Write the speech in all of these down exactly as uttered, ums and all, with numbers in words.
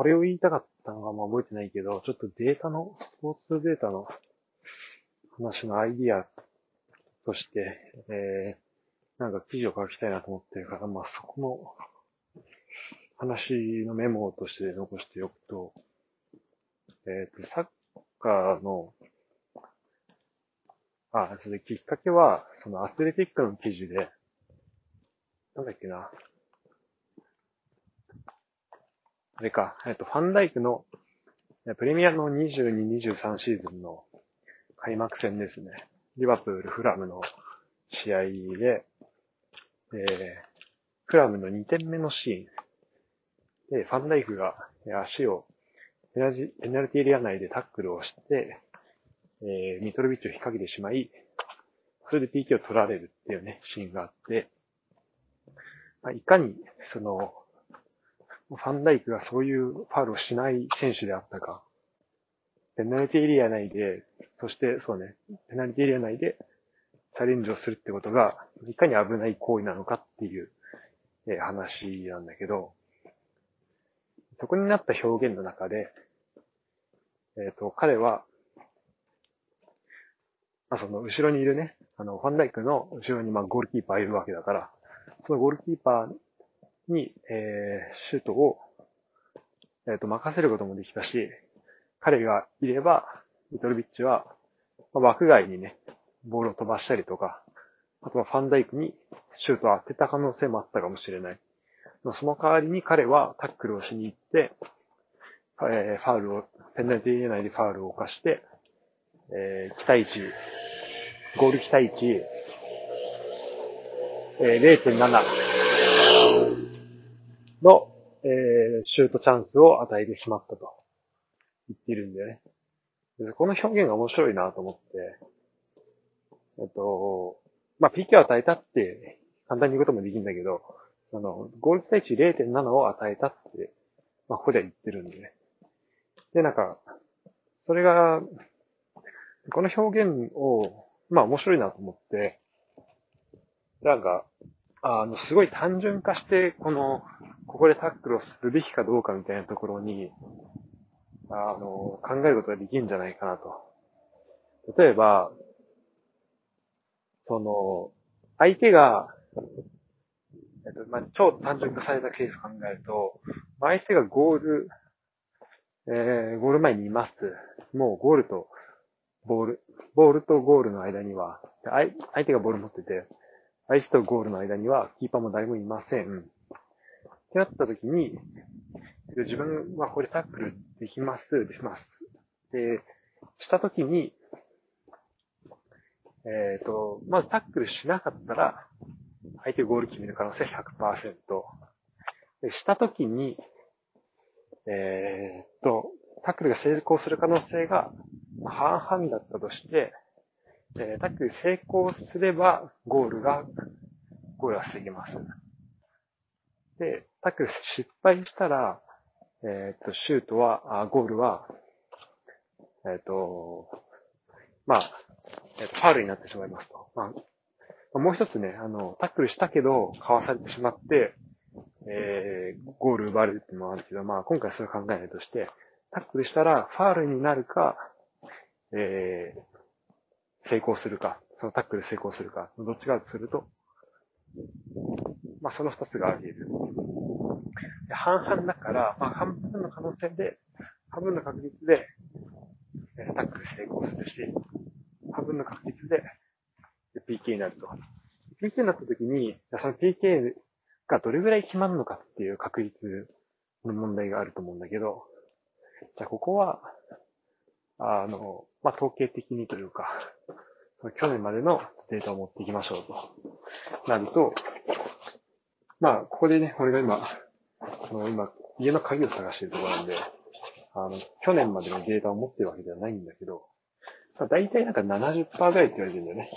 これを言いたかったのはまあ覚えてないけど、ちょっとデータの、スポーツデータの話のアイディアとして、えー、なんか記事を書きたいなと思ってるから、まあそこの話のメモとして残しておくと、えっと、サッカーの、あ、それきっかけは、そのアスレティックの記事で、なんだっけな。あれか、えっと、ファンダイクの、プレミアのにじゅうに、にじゅうさんシーズンの開幕戦ですね。リバプール、フラムの試合で、えー、フラムのにてんめのシーンで、ファンダイクが足をペナジ、ペナルティエリア内でタックルをして、えー、ミトロビッチを引っ掛けてしまい、それで ピーケー を取られるっていうね、シーンがあって、まあ、いかに、その、ファンダイクがそういうファウルをしない選手であったか。ペナルティエリア内で、そしてそうね、ペナルティエリア内でチャレンジをするってことが、いかに危ない行為なのかっていう話なんだけど、そこになった表現の中で、えっと、彼は、まあ、その後ろにいるね、あの、ファンダイクの後ろにまあゴールキーパーいるわけだから、そのゴールキーパー、に、えー、シュートを、えっと、任せることもできたし、彼がいれば、ミトロビッチは、まあ、枠外にね、ボールを飛ばしたりとか、あとはファンダイクにシュートを当てた可能性もあったかもしれない。その代わりに彼はタックルをしに行って、えー、ファウルを、ペナルティエリア内でファウルを犯して、えー、期待値、ゴール期待値、えー、れいてんなな。の、えー、シュートチャンスを与えてしまったと言っているんだよね。この表現が面白いなと思って、えっと、まあ、ピーケー を与えたって簡単に言うこともできるんだけど、あの、ゴール期待値 れいてんなな を与えたって、まあ、ここでは言ってるんでね。で、なんか、それが、この表現を、まあ、面白いなと思って、なんか、あの、すごい単純化して、この、ここでタックルをするべきかどうかみたいなところに、あの、考えることができるんじゃないかなと。例えば、その、相手が、えっと、まあ、超単純化されたケースを考えると、相手がゴール、えー、ゴール前にいます。もうゴールと、ボール、ボールとゴールの間には、相手がボール持ってて、相手とゴールの間にはキーパーも誰もいません。ってなった時に、自分はこれタックルできます、できます。で、した時に、えっと、まずタックルしなかったら、相手ゴール決める可能性 ひゃくパーセント。で、した時に、えっと、タックルが成功する可能性が半々だったとして、えー、タックル成功すれば、ゴールが、ゴールは過ぎます。で、タックル失敗したら、えっと、シュートは、あゴールは、えっと、まあ、えっと、ファウルになってしまいますと。まあ、もう一つね、あの、タックルしたけど、かわされてしまって、えー、ゴール奪われるっていうのもあるけど、まあ、今回それ考えないとして、タックルしたら、ファウルになるか、えー、成功するか、そのタックル成功するか、どっちかとすると、まあその二つがあり得る。半々だから、まあ半分の可能性で、半分の確率で、タックル成功するし、半分の確率で、ピーケー になると。ピーケー になった時に、その ピーケー がどれぐらい決まるのかっていう確率の問題があると思うんだけど、じゃあここは、あの、まあ、統計的にというか、去年までのデータを持っていきましょうと。なると、まあ、ここでね、俺が今、あの、今、家の鍵を探しているところなんで、あの、去年までのデータを持っているわけではないんだけど、だいたいなんか ななじゅっパーセント ぐらいって言われてるんだよね。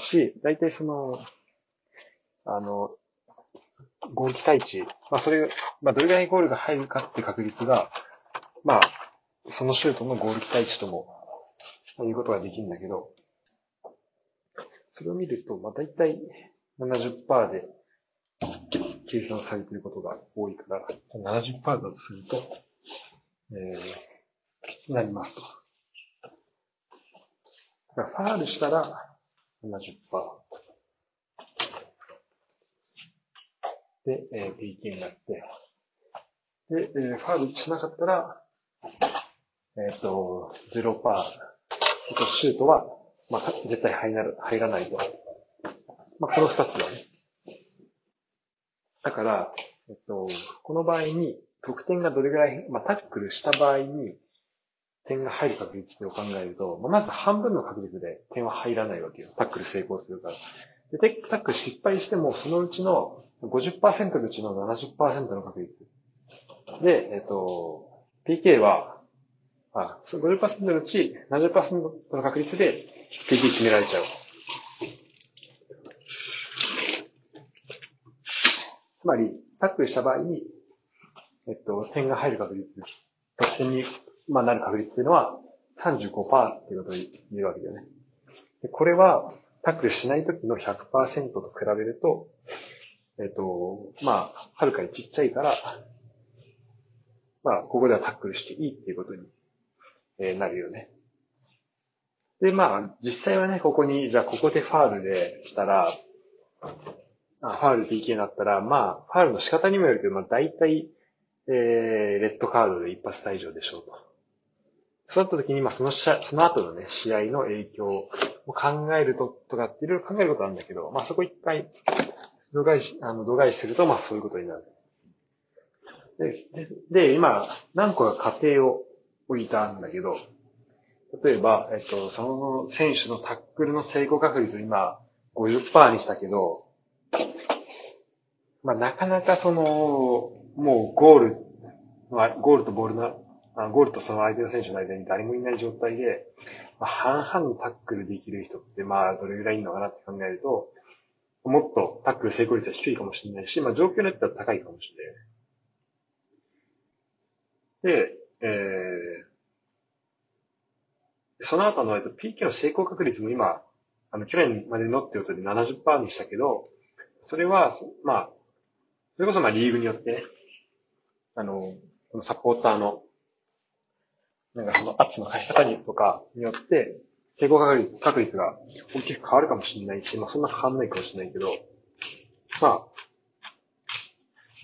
し、だいたいその、あの、ゴール期待値、まあ、それ、まあ、どれぐらいゴールが入るかって確率が、まあ、そのシュートのゴール期待値とも、いうことができるんだけど、それを見ると、まあ、だいたい ななじゅっパーセント で計算されていることが多いから、ななじゅっパーセント だとすると、えー、なりますと。だからファールしたら ななじゅっパーセント。で、えー、ピーティー になって、で、えー、ファールしなかったら、えっと、ゼロパーセント。シュートは、まあ、絶対入ら、入らないと。まあ、この二つだね。だから、えっと、この場合に、得点がどれぐらい、まあ、タックルした場合に、点が入る確率を考えると、まあ、まず半分の確率で点は入らないわけよ。タックル成功するから。で、タックル失敗しても、そのうちの ごじゅっパーセント のうちの ななじゅっパーセント の確率。で、えっと、ピーケー は、あ、その ごじゅっパーセント のうち ななじゅっパーセント の確率で ピーケー 決められちゃう。つまり、タックルした場合に、えっと、点が入る確率、得点に、まあ、なる確率っていうのは さんじゅうごパーセント っていうことを言うわけだよね。で、これは、タックルしないときの ひゃくパーセント と比べると、えっと、まあ、はるかにちっちゃいから、まあ、ここではタックルしていいっていうことになるよね。で、まあ、実際はね、ここに、じゃあここでファールでしたら、ファール ピーケー になったら、まあ、ファールの仕方にもよるけど、まあ、大体、えー、レッドカードで一発退場でしょうと。そうなった時に、まあ、その試合、その後のね、試合の影響を考えると、とかっていろいろ考えることあるんだけど、まあ、そこ一回、度外視、あの、度外視すると、まあ、そういうことになる。で、で、で今、何個か仮定を、をいたんだけど、例えば、えっと、その選手のタックルの成功確率を今 ごじゅっパーセント にしたけど、まあ、なかなかその、もうゴール、ゴールとボールの、ゴールとその相手の選手の間に誰もいない状態で、まあ、半々のタックルできる人って、まあ、どれぐらいいるのかなって考えると、もっとタックル成功率は低いかもしれないし、まあ、状況によっては高いかもしれない。で、えー、その後の ピーケー の成功確率も今、あの、去年までのってことで ななじゅっパーセント にしたけど、それは、まあ、それこそまあリーグによってね、あの、このサポーターの、なんかその圧のかけ方にとかによって、成功確率、確率が大きく変わるかもしれないし、まあそんな変わんないかもしれないけど、まあ、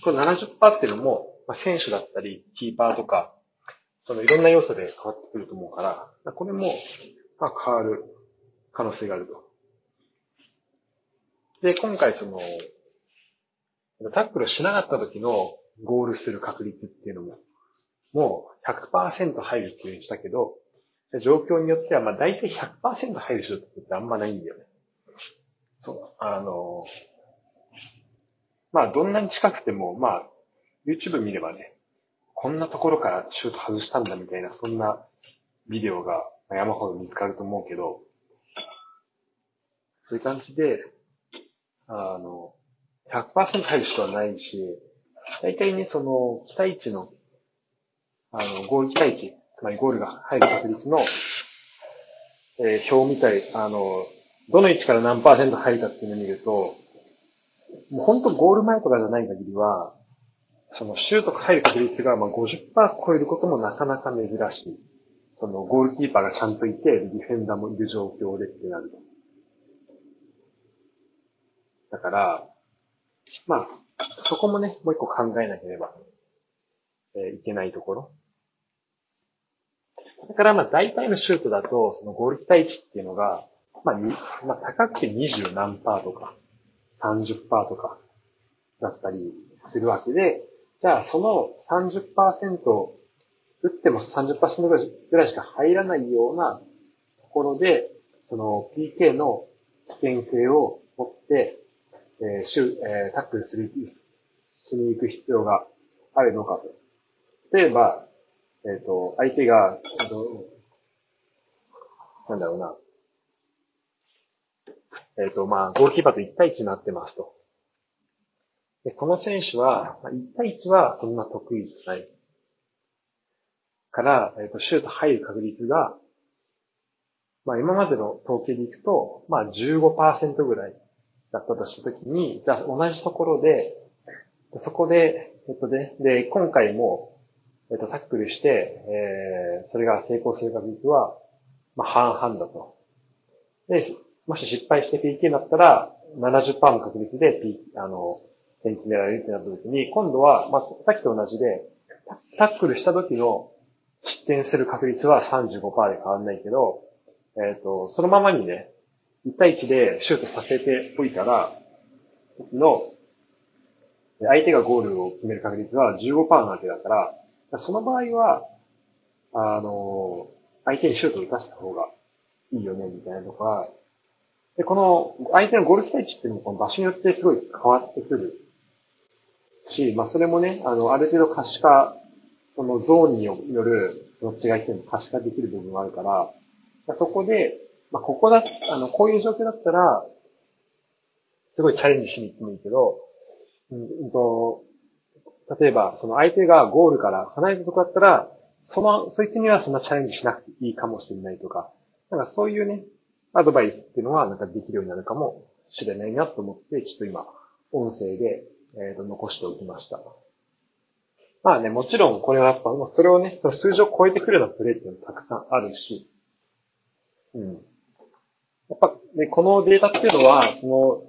この ななじゅっパーセント っていうのも、まあ、選手だったり、キーパーとか、そのいろんな要素で変わってくると思うから、これも、まあ、変わる可能性があると。で、今回その、タックルをしなかった時のゴールする確率っていうのも、もう ひゃくパーセント 入るっていうにしたけど、状況によっては、まあ大体 ひゃくパーセント 入る人ってあんまないんだよね。そう、あの、まあどんなに近くても、まあ、YouTube 見ればね、こんなところからシュート外したんだみたいな、そんなビデオが山ほど見つかると思うけど、そういう感じで、あの、ひゃくパーセント 入る人はないし、大体ね、その、期待値の、あの、ゴール期待値、つまりゴールが入る確率の、えー、表みたい、あの、どの位置から何パーセント入るかっていうのを見ると、もうほんとゴール前とかじゃない限りは、そのシュートが入る確率がまあ ごじゅっパーセント 超えることもなかなか珍しい。そのゴールキーパーがちゃんといて、ディフェンダーもいる状況でってなる。だから、まあ、そこもね、もう一個考えなければ、えー、いけないところ。だからまあ大体のシュートだと、そのゴール期待値っていうのが、まあ、まあ、高くてにじゅう何パーとか、さんじゅっパーセントとか、だったりするわけで、じゃあ、その さんじゅっパーセント、打っても さんじゅっパーセント ぐらいしか入らないようなところで、その ピーケー の危険性を持って、えーえー、タックルする、しに行く必要があるのかと。例えば、えっ、ー、と、相手が、なんだろうな。えっ、ー、と、まあ、ゴールキーパーといち対いちになってますと。で、この選手は、いち対いちはそんな得意じゃない。から、えっと、シュート入る確率が、まあ今までの統計でいくと、まあ じゅうごパーセント ぐらいだったとしたときに、じゃあ同じところで、そこで、えっとね、で、今回も、えっと、タックルして、えー、それが成功するか ピーケー は、まあ、半々だと。で、もし失敗して ピーケー になったら、ななじゅっパーセント の確率で、P、あの、点決められるってなった時に、今度は、まあ、さっきと同じで、タックルした時の失点する確率は さんじゅうごパーセント で変わんないけど、えっと、そのままにね、いち対いちでシュートさせておいたら、の、相手がゴールを決める確率は じゅうごパーセント なわけだから、その場合は、あの、相手にシュートを打たせた方がいいよね、みたいなとか、で、この、相手のゴール期待値っていうのも、この場所によってすごい変わってくるし、まあ、それもね、あの、ある程度可視化、そのゾーンによる、その違いっていうのも可視化できる部分があるから、そこで、まあ、ここだ、あの、こういう状況だったら、すごいチャレンジしに行ってもいいけど、うんと、例えば、その相手がゴールから離れたとこだったら、その、そいつにはそんなチャレンジしなくていいかもしれないとか、なんかそういうね、アドバイスっていうのはなんかできるようになるかもしれないなと思って、ちょっと今、音声で、えっと、残しておきました。まあね、もちろんこれはやっぱ、それをね、数字を超えてくるようなプレーっていうのはたくさんあるし、うん。やっぱ、ね、このデータっていうのは、その、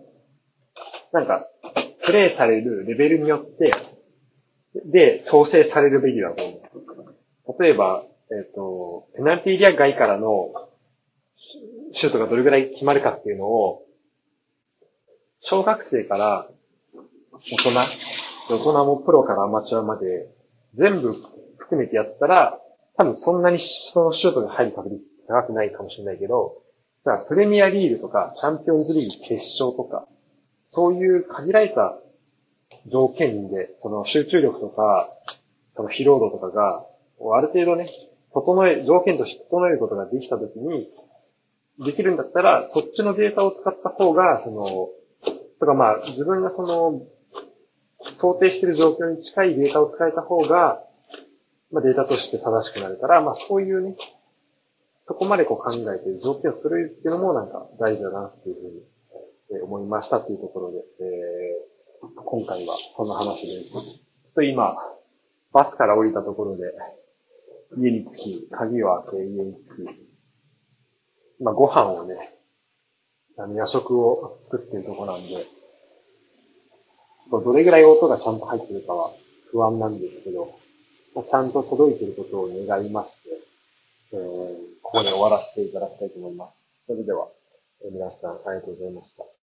なんか、プレイされるレベルによって、で、調整されるべきだと思う。例えば、えっと、ペナルティーエリア外からのシュートがどれぐらい決まるかっていうのを、小学生から大人、大人もプロからアマチュアまで、全部含めてやったら、多分そんなにそのシュートが入る確率高くないかもしれないけど、だからプレミアリーグとか、チャンピオンズリーグ決勝とか、そういう限られた条件で、その集中力とか、その疲労度とかが、ある程度ね、整え、条件として整えることができたときに、できるんだったら、そっちのデータを使った方が、その、とかまあ、自分がその、想定している状況に近いデータを使えた方が、まあデータとして正しくなるから、まあそういうね、そこまでこう考えて条件を揃えるっていうのもなんか大事だなっていうふうに。思いましたというところで、えー、今回はこの話です。ちょっと今、バスから降りたところで、家に着き、鍵を開け、家に着き、今ご飯をね、夜食を作っているところなんで、どれぐらい音がちゃんと入ってるかは不安なんですけど、ちゃんと届いていることを願いまして、えー、ここで終わらせていただきたいと思います。それでは、皆さんありがとうございました。